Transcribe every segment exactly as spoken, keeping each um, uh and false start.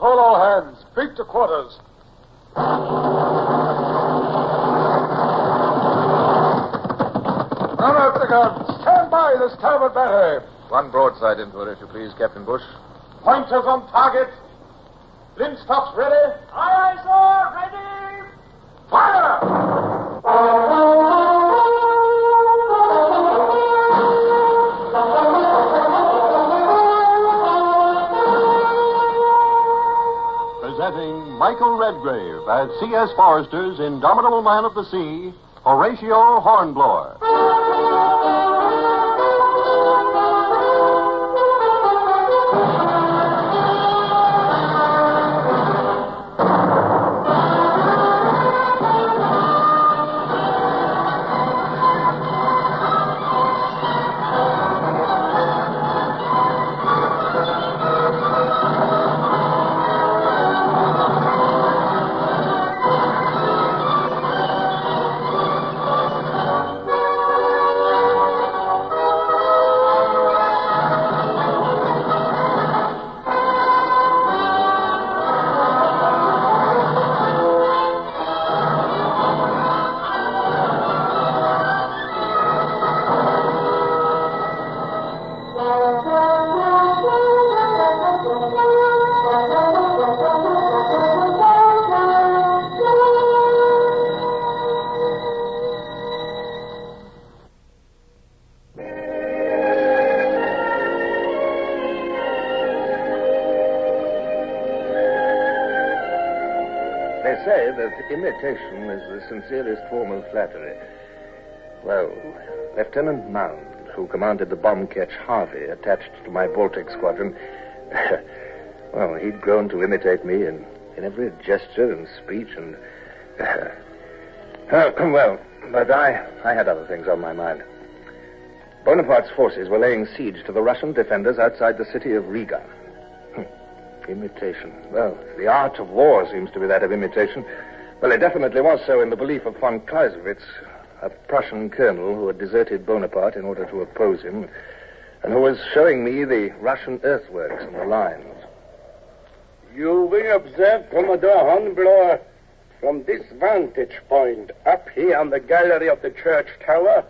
Call all hands. Speak to quarters. Run out the guns. Stand by the starboard battery. One broadside into her, if you please, Captain Bush. Pointers on target. Linstock's ready. Aye, aye, sir. Ready. Fire! Presenting Michael Redgrave as C S. Forester's indomitable man of the sea, Horatio Hornblower. That imitation is the sincerest form of flattery. Well, Lieutenant Mound, who commanded the bomb catch Harvey attached to my Baltic squadron, well, he'd grown to imitate me in, in every gesture and speech and... Uh, well, but I, I had other things on my mind. Bonaparte's forces were laying siege to the Russian defenders outside the city of Riga. Imitation. Well, the art of war seems to be that of imitation. Well, it definitely was so in the belief of von Clausewitz, a Prussian colonel who had deserted Bonaparte in order to oppose him, and who was showing me the Russian earthworks and the lines. You will observe, Commodore Hornblower, from this vantage point up here on the gallery of the church tower,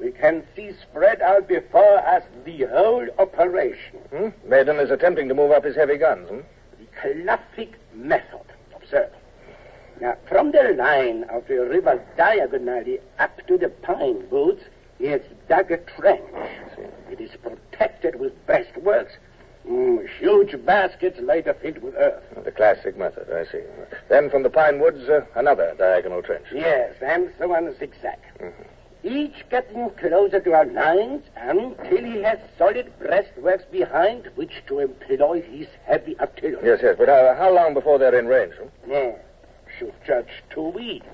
we can see spread out before us the whole operation. Hmm? Maiden is attempting to move up his heavy guns. Hmm? The classic method, observe. Now, from the line of the river diagonally up to the pine woods, he has dug a trench. It is protected with breastworks. Mm, huge baskets later filled with earth. The classic method, I see. Then from the pine woods, uh, another diagonal trench. Yes, and so on zigzag. Mm-hmm. Each getting closer to our lines until he has solid breastworks behind which to employ his heavy artillery. Yes, yes, but uh, how long before they're in range? Hmm? Yeah, should judge two weeks.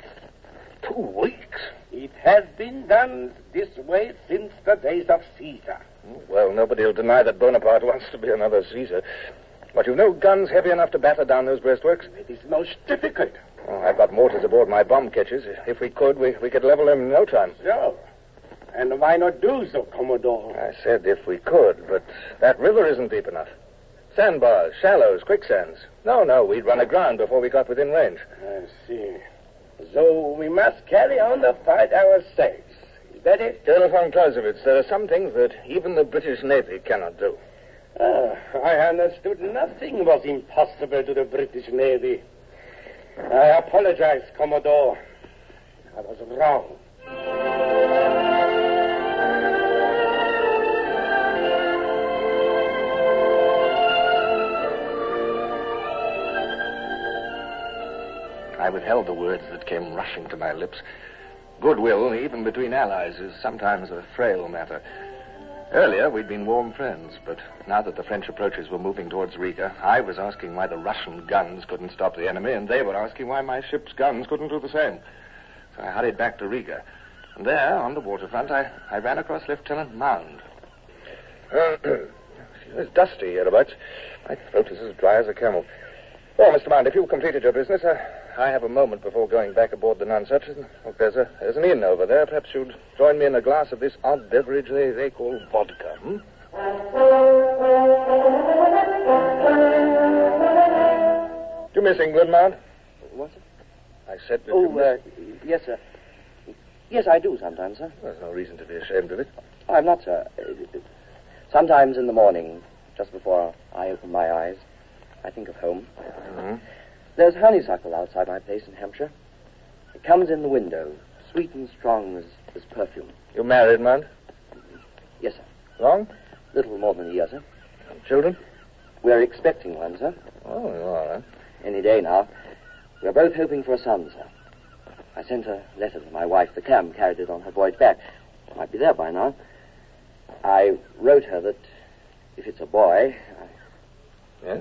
Two weeks? It has been done this way since the days of Caesar. Well, nobody will deny that Bonaparte wants to be another Caesar. But you've no guns heavy enough to batter down those breastworks? It is most difficult. Oh, I've got mortars aboard my bomb catches. If we could, we, we could level them in no time. So? And why not do so, Commodore? I said if we could, but that river isn't deep enough. Sandbars, shallows, quicksands. No, no, we'd run aground before we got within range. I see. So we must carry on the fight ourselves. Is that it? Colonel von Clausewitz, there are some things that even the British Navy cannot do. Oh, I understood nothing was impossible to the British Navy. I apologize, Commodore. I was wrong. I withheld the words that came rushing to my lips. Goodwill, even between allies, is sometimes a frail matter. Earlier, we'd been warm friends, but now that the French approaches were moving towards Riga, I was asking why the Russian guns couldn't stop the enemy, and they were asking why my ship's guns couldn't do the same. So I hurried back to Riga. And there, on the waterfront, I, I ran across Lieutenant Mound. It's dusty hereabouts. My throat is as dry as a camel. Well, Mister Mound, if you've completed your business, uh, I have a moment before going back aboard the Nonsuch. Look, there's, a, there's an inn over there. Perhaps you'd join me in a glass of this odd beverage they, they call vodka. Hmm? Do you miss England, Mound? What, sir? I said that oh, you miss... uh, yes, sir. Yes, I do sometimes, sir. There's no reason to be ashamed of it. Oh, I'm not, sir. Sometimes in the morning, just before I open my eyes, I think of home. Mm-hmm. There's honeysuckle outside my place in Hampshire. It comes in the window, sweet and strong as, as perfume. You married, Mount? Yes, sir. Long? Little more than a year, sir. And children? We're expecting one, sir. Oh, you are, eh? Any day now. We're both hoping for a son, sir. I sent a letter to my wife. The clam carried it on her voyage back. It might be there by now. I wrote her that if it's a boy... I... Yeah?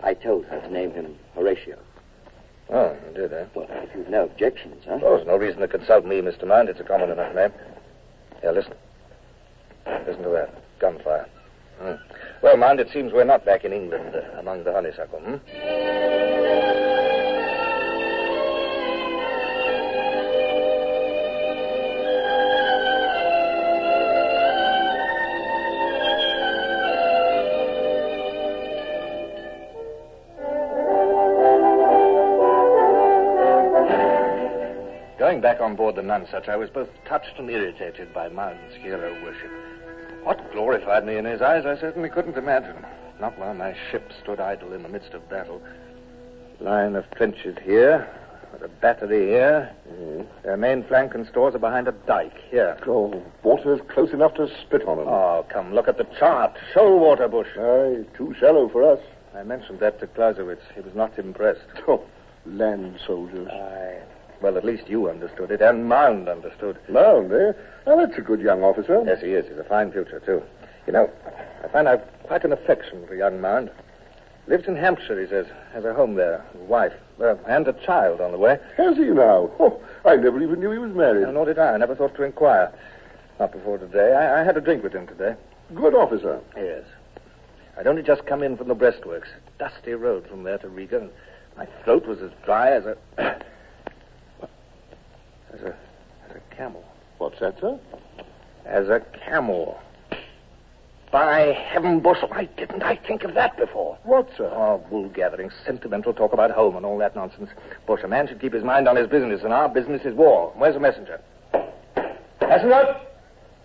I told her to name him Horatio. Oh, you did, eh? Well, if you've no objections, huh? Oh, there's no reason to consult me, Mister Mound. It's a common enough name. Here, listen. Listen to that. Gunfire. Mm. Well, Mound, it seems we're not back in England uh, among the honeysuckle, hmm? Going back on board the Nonsuch, I was both touched and irritated by Mound's hero worship. What glorified me in his eyes, I certainly couldn't imagine. Not while my ship stood idle in the midst of battle. Line of trenches here, with a battery here. Mm. Their main flank and stores are behind a dike here. Oh, water's close enough to spit on them. Oh, come, look at the chart. Shoal water, Bush. Aye, too shallow for us. I mentioned that to Clausewitz. He was not impressed. Oh, land soldiers. Aye. Well, at least you understood it, and Mound understood. Mound, eh? Well, that's a good young officer. Yes, he is. He's a fine future, too. You know, I find I've quite an affection for young Mound. Lives in Hampshire, he says. Has a home there, a wife, uh, and a child on the way. Has he now? Oh, I never even knew he was married. No, nor did I. I never thought to inquire. Not before today. I, I had a drink with him today. Good officer. Yes. I'd only just come in from the breastworks. Dusty road from there to Riga, and my throat was as dry as a... As a, as a camel. What's that, sir? As a camel. By heaven, Bush, why didn't I think of that before? What, sir? Oh, wool-gathering, sentimental talk about home and all that nonsense. Bush, a man should keep his mind on his business, and our business is war. Where's the messenger? Messenger?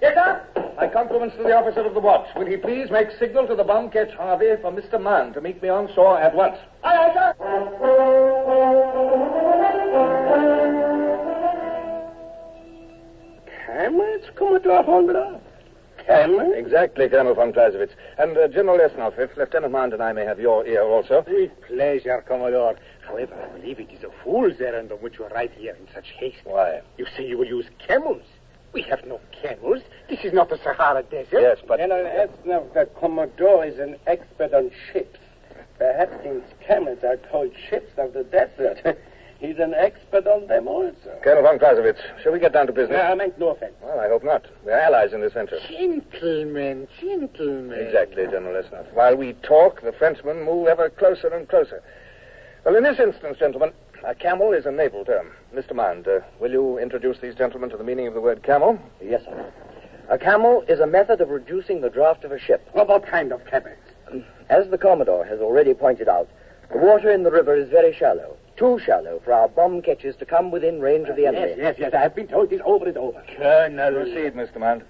Yes, sir? My compliments to the officer of the watch. Will he please make signal to the bomb-catch Harvey for Mister Mann to meet me on shore at once? Aye, aye, sir. Comrades, Commodore Hornblower. Comrades? Exactly, Colonel von Clausewitz. And uh, General Esnoff, if Lieutenant Mound and I may have your ear also. With pleasure, Commodore. However, I believe it is a fool's errand on which you arrive here in such haste. Why? You say you will use camels. We have no camels. This is not the Sahara Desert. Yes, but... General Esnoff, the Commodore, is an expert on ships. Perhaps these camels are called ships of the desert. He's an expert on them also. Colonel von Clausewitz, shall we get down to business? No, I meant no offense. Well, I hope not. We're allies in this venture. Gentlemen, gentlemen. Exactly, General Esnoff. While we talk, the Frenchmen move ever closer and closer. Well, in this instance, gentlemen, a camel is a naval term. Mister Mound, uh, will you introduce these gentlemen to the meaning of the word camel? Yes, sir. A camel is a method of reducing the draft of a ship. Well, what kind of camels? As the Commodore has already pointed out, the water in the river is very shallow. Too shallow for our bomb catches to come within range of the enemy. Yes, yes, yes. I have been told this over and over. Colonel. Proceed, Mister Mound.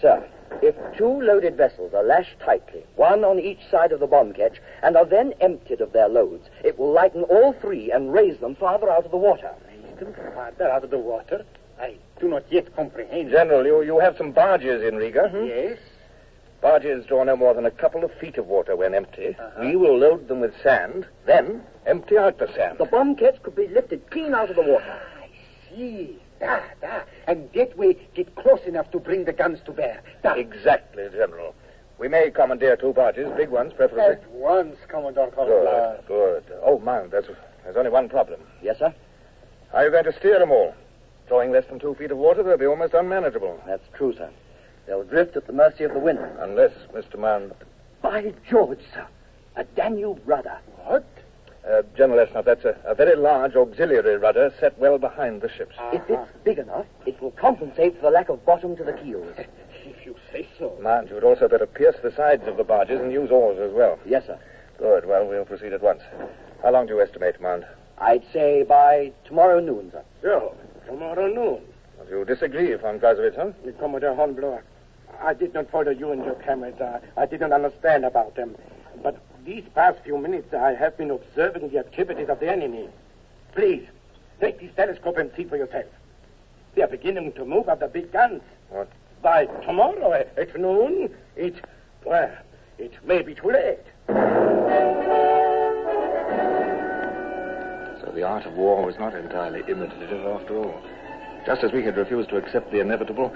Sir, if two loaded vessels are lashed tightly, one on each side of the bomb catch, and are then emptied of their loads, it will lighten all three and raise them farther out of the water. Raise them farther out of the water? I do not yet comprehend. General, you, you have some barges in Riga, hmm? Yes. Barges draw no more than a couple of feet of water when empty. Uh-huh. We will load them with sand, then empty out the sand. The bomb catch could be lifted clean out of the water. I see. Da, da. And that way get close enough to bring the guns to bear. Da. Exactly, General. We may commandeer two parties, big ones preferably. At once, Commodore Hornblower. Good, good. Oh, mind, there's, there's only one problem. Yes, sir? How are you going to steer them all? Throwing less than two feet of water, they'll be almost unmanageable. That's true, sir. They'll drift at the mercy of the wind. Unless, Mister Mann... By George, sir. A Danube rudder. What? Uh, General Esnoff, that's a, a very large auxiliary rudder set well behind the ships. Uh-huh. If it's big enough, it will compensate for the lack of bottom to the keels. If you say so. Martin, you would also better pierce the sides of the barges and use oars as well. Yes, sir. Good. Well, we'll proceed at once. How long do you estimate, Mount? I'd say by tomorrow noon, sir. So, tomorrow noon. Well, you disagree, von Clausewitz, huh? Commodore Hornblower, I did not follow you and your cameras. Uh, I did not understand about them. But these past few minutes, I have been observing the activities of the enemy. Please, take this telescope and see for yourself. They are beginning to move up the big guns. What? By tomorrow at noon, it, well, it may be too late. So the art of war was not entirely imitative after all. Just as we had refused to accept the inevitable,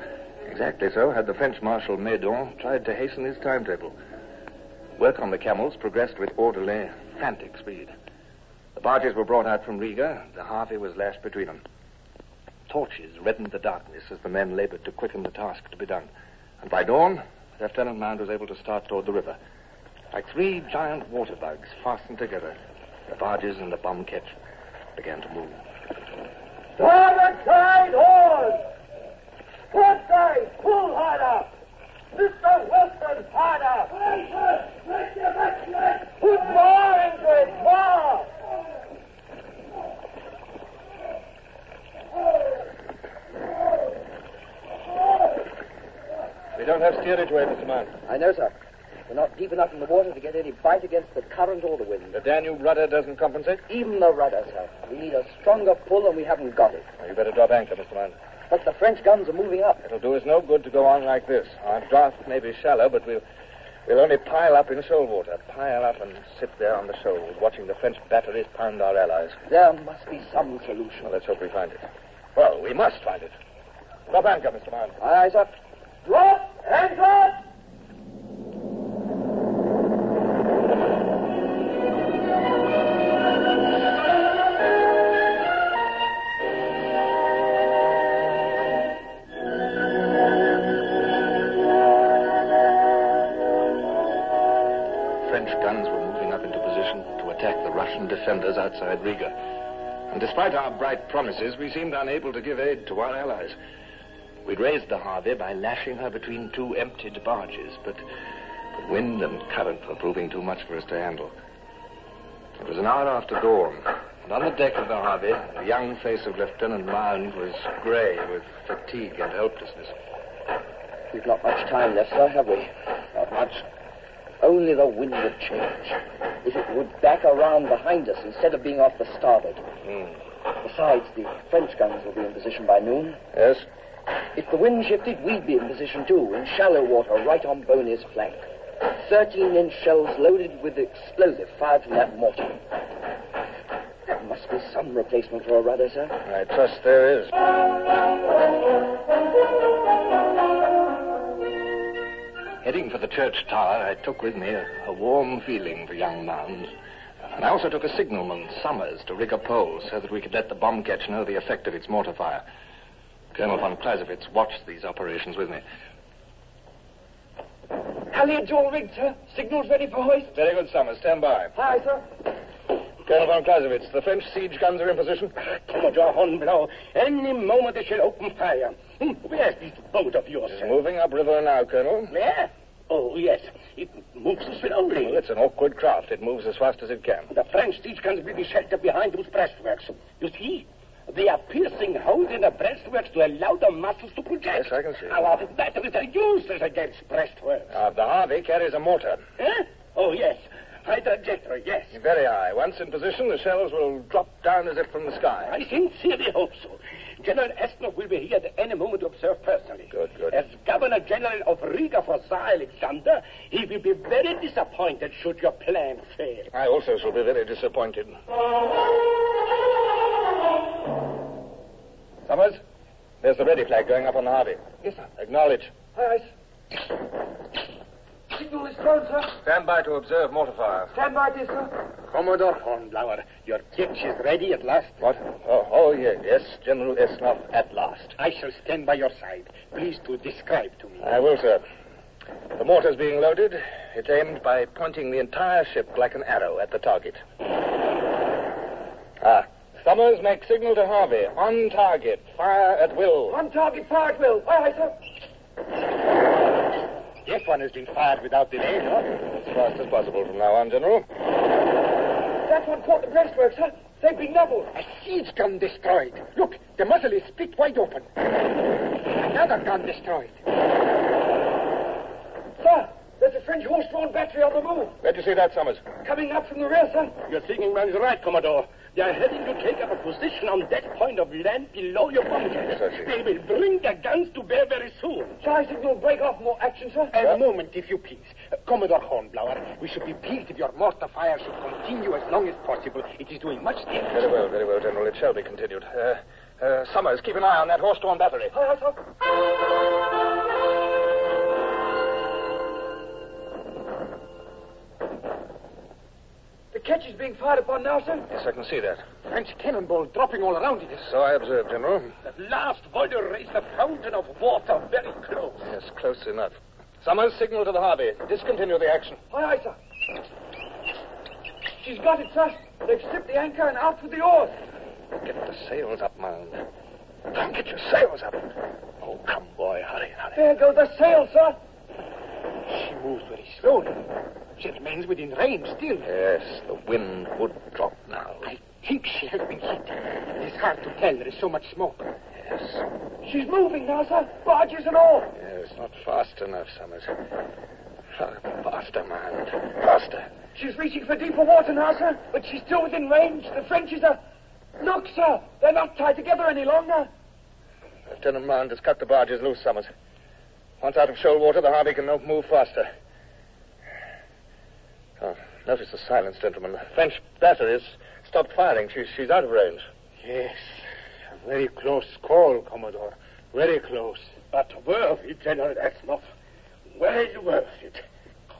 exactly so had the French Marshal Meudon tried to hasten his timetable. Work on the camels progressed with orderly, frantic speed. The barges were brought out from Riga. The Harvey was lashed between them. Torches reddened the darkness as the men labored to quicken the task to be done. And by dawn, Lieutenant Mound was able to start toward the river. Like three giant water bugs fastened together, the barges and the bomb ketch began to move. Starboard side, oars! Port side, pull hard up! Mister Wilson, hard up! Put more into it, more! We don't have steerage way, Mister Mann. I know, sir. We're not deep enough in the water to get any bite against the current or the wind. The Danube rudder doesn't compensate? Even the rudder, sir. We need a stronger pull, and we haven't got it. Well, you better drop anchor, Mister Mann. But the French guns are moving up. It'll do us no good to go on like this. Our draft may be shallow, but we'll, we'll only pile up in shoal water. Pile up and sit there on the shoals, watching the French batteries pound our allies. There must be some solution. Well, let's hope we find it. Well, we must find it. Drop anchor, Mister Mann. Aye, aye, sir. Drop anchor! French guns were moving up into position to attack the Russian defenders outside Riga. And despite our bright promises, we seemed unable to give aid to our allies. We raised the Harvey by lashing her between two emptied barges, but the wind and current were proving too much for us to handle. It was an hour after dawn, and on the deck of the Harvey, the young face of Lieutenant Mound was grey with fatigue and helplessness. We've not much time left, sir, have we? Not much. Only the wind would change. If it would back around behind us instead of being off the starboard. Mm. Besides, the French guns will be in position by noon. Yes. If the wind shifted, we'd be in position, too, in shallow water right on Boney's flank. Thirteen-inch shells loaded with explosive fired from that mortar. There must be some replacement for a rudder, sir. I trust there is. Heading for the church tower, I took with me a, a warm feeling for young Mounds. And I also took a signalman, Summers, to rig a pole so that we could let the bomb ketch know the effect of its mortar fire. Colonel von Clausewitz watched these operations with me. Halliards all rigged, sir. Signals ready for hoist. Very good, Summers. Stand by. Aye, sir. Colonel von Clausewitz, the French siege guns are in position. Commodore Hornblower, any moment they shall open fire. Where's this boat of yours, sir? It's moving upriver now, Colonel. Yeah? Oh, yes. It moves slowly. Well, it's an awkward craft. It moves as fast as it can. The French siege guns will be sheltered behind those breastworks. You see? They are piercing holes in the breastworks to allow the muscles to project. Yes, I can see. Our batteries are useless against breastworks. Uh, the Harvey carries a mortar. Eh? Oh, yes. High trajectory, yes. Very high. Once in position, the shells will drop down as if from the sky. I sincerely hope so. General Esnoff will be here at any moment to observe personally. Good, good. As Governor General of Riga for Tsar Alexander, he will be very disappointed should your plan fail. I also shall be very disappointed. Summers, There's the ready flag going up on the Harvey. Yes, sir. Acknowledge. Aye, aye. Signal is thrown, sir. Stand by to observe mortar fire. Stand by, dear sir. Commodore Hornblower, your ketch is ready at last. What? Oh, oh yes, yes, General Esnoff, at last. I shall stand by your side. Please to describe to me. I will, sir. The mortar's being loaded. It's aimed by pointing the entire ship like an arrow at the target. Ah. Summers, make signal to Harvey. On target. Fire at will. On target. Fire at will. Aye, aye, sir. Yes, one has been fired without delay, sir. As fast as possible from now on, General. That one caught the breastwork, sir. They've been doubled. A siege gun destroyed. Look, the muzzle is split wide open. Another gun destroyed. Sir, there's a French horse-drawn battery on the move. Where do you see that, Summers? Coming up from the rear, sir. Your thinking man's right, Commodore. They are heading to take up a position on that point of land below your bunker. They will bring their guns to bear very soon. Shall I signal break off more action, sir? A yeah. moment, if you please. Uh, Commodore Hornblower, we should be pleased if your mortar fire should continue as long as possible. It is doing much damage. Very well, very well, General. It shall be continued. Uh, uh, Summers, keep an eye on that horse-drawn battery. Aye, aye, sir. The ketch is being fired upon now, sir. Yes, I can see that. French cannonball dropping all around it. So I observe, General. That last volley raised a fountain of water very close. Yes, close enough. Summers, signal to the Harvey. Discontinue the action. Aye, aye, sir. She's got it, sir. They've slipped the anchor and out with the oars. Get the sails up, man. Come, get your sails up. Oh, come, boy, hurry, hurry. There go the sails, sir. She moves very slowly. She remains within range still. Yes, the wind would drop now. I think she has been hit. It is hard to tell. There is so much smoke. Yes. She's moving now, sir. Barges and all. Yes, not fast enough, Summers. Faster, man. Faster. She's reaching for deeper water now, sir. But she's still within range. The Frenchies are... Look, sir. They're not tied together any longer. Lieutenant Mand has cut the barges loose, Summers. Once out of shoal water, the Harvey can move faster. Oh, notice the silence, gentlemen. The French battery has stopped firing. She's, she's out of range. Yes. A very close call, Commodore. Very close. But worth it, General Esnoff. Well worth it.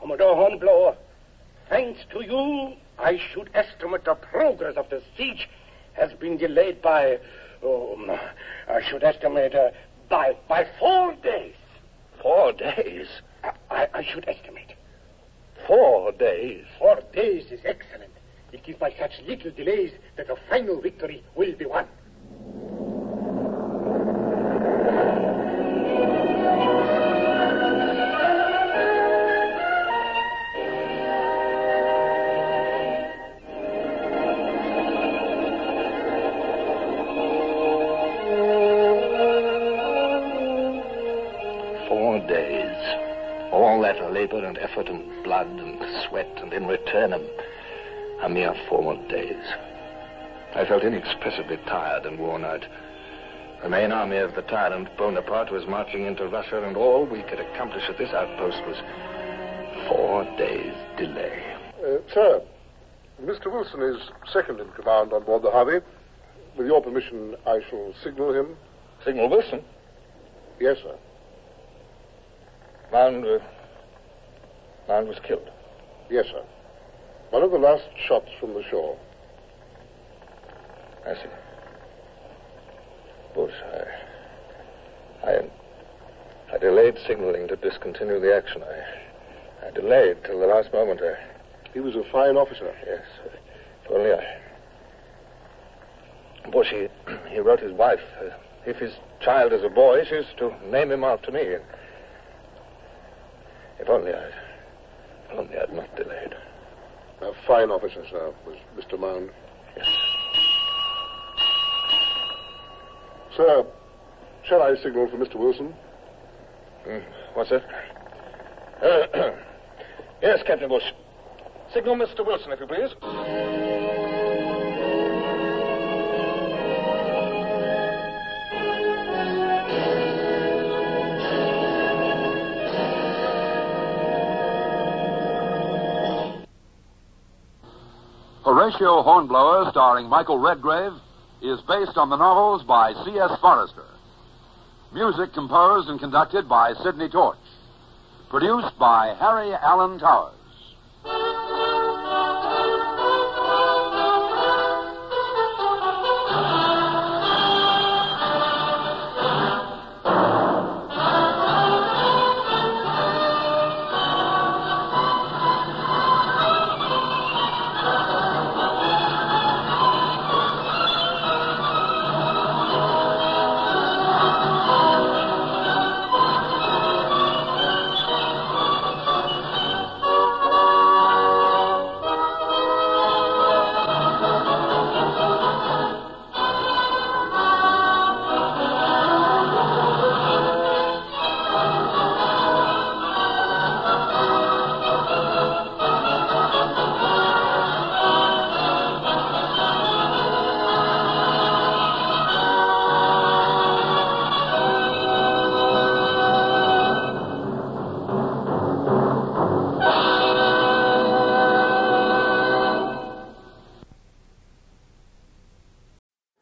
Commodore Hornblower, thanks to you, I should estimate the progress of the siege has been delayed by... Oh, I should estimate uh, by, by four days. Four days? I, I, I should estimate. Four days? Four days is excellent. It is by such little delays that the final victory will be won. And effort and blood and sweat, and in return a, a mere four days. I felt inexpressibly tired and worn out. The main army of the tyrant Bonaparte was marching into Russia, and all we could accomplish at this outpost was four days' delay. Uh, sir, Mister Wilson is second in command on board the Harvey. With your permission, I shall signal him. Signal Wilson? Yes, sir. Mount... Uh... Man was killed. Yes, sir. One of the last shots from the shore. I see. Bush, I... I... I delayed signaling to discontinue the action. I... I delayed till the last moment. I... He was a fine officer. Yes, sir. If only I... Bush, he, he wrote his wife. Uh, if his child is a boy, she's to name him after me. If only I... Only I'd not delayed. A fine officer, sir, was Mister Mound. Yes. Sir, shall I signal for Mister Wilson? Mm. What's that? Uh, yes, Captain Bush. Signal Mister Wilson, if you please. Horatio Hornblower, starring Michael Redgrave, is based on the novels by C S Forester. Music composed and conducted by Sidney Torch. Produced by Harry Allen Towers.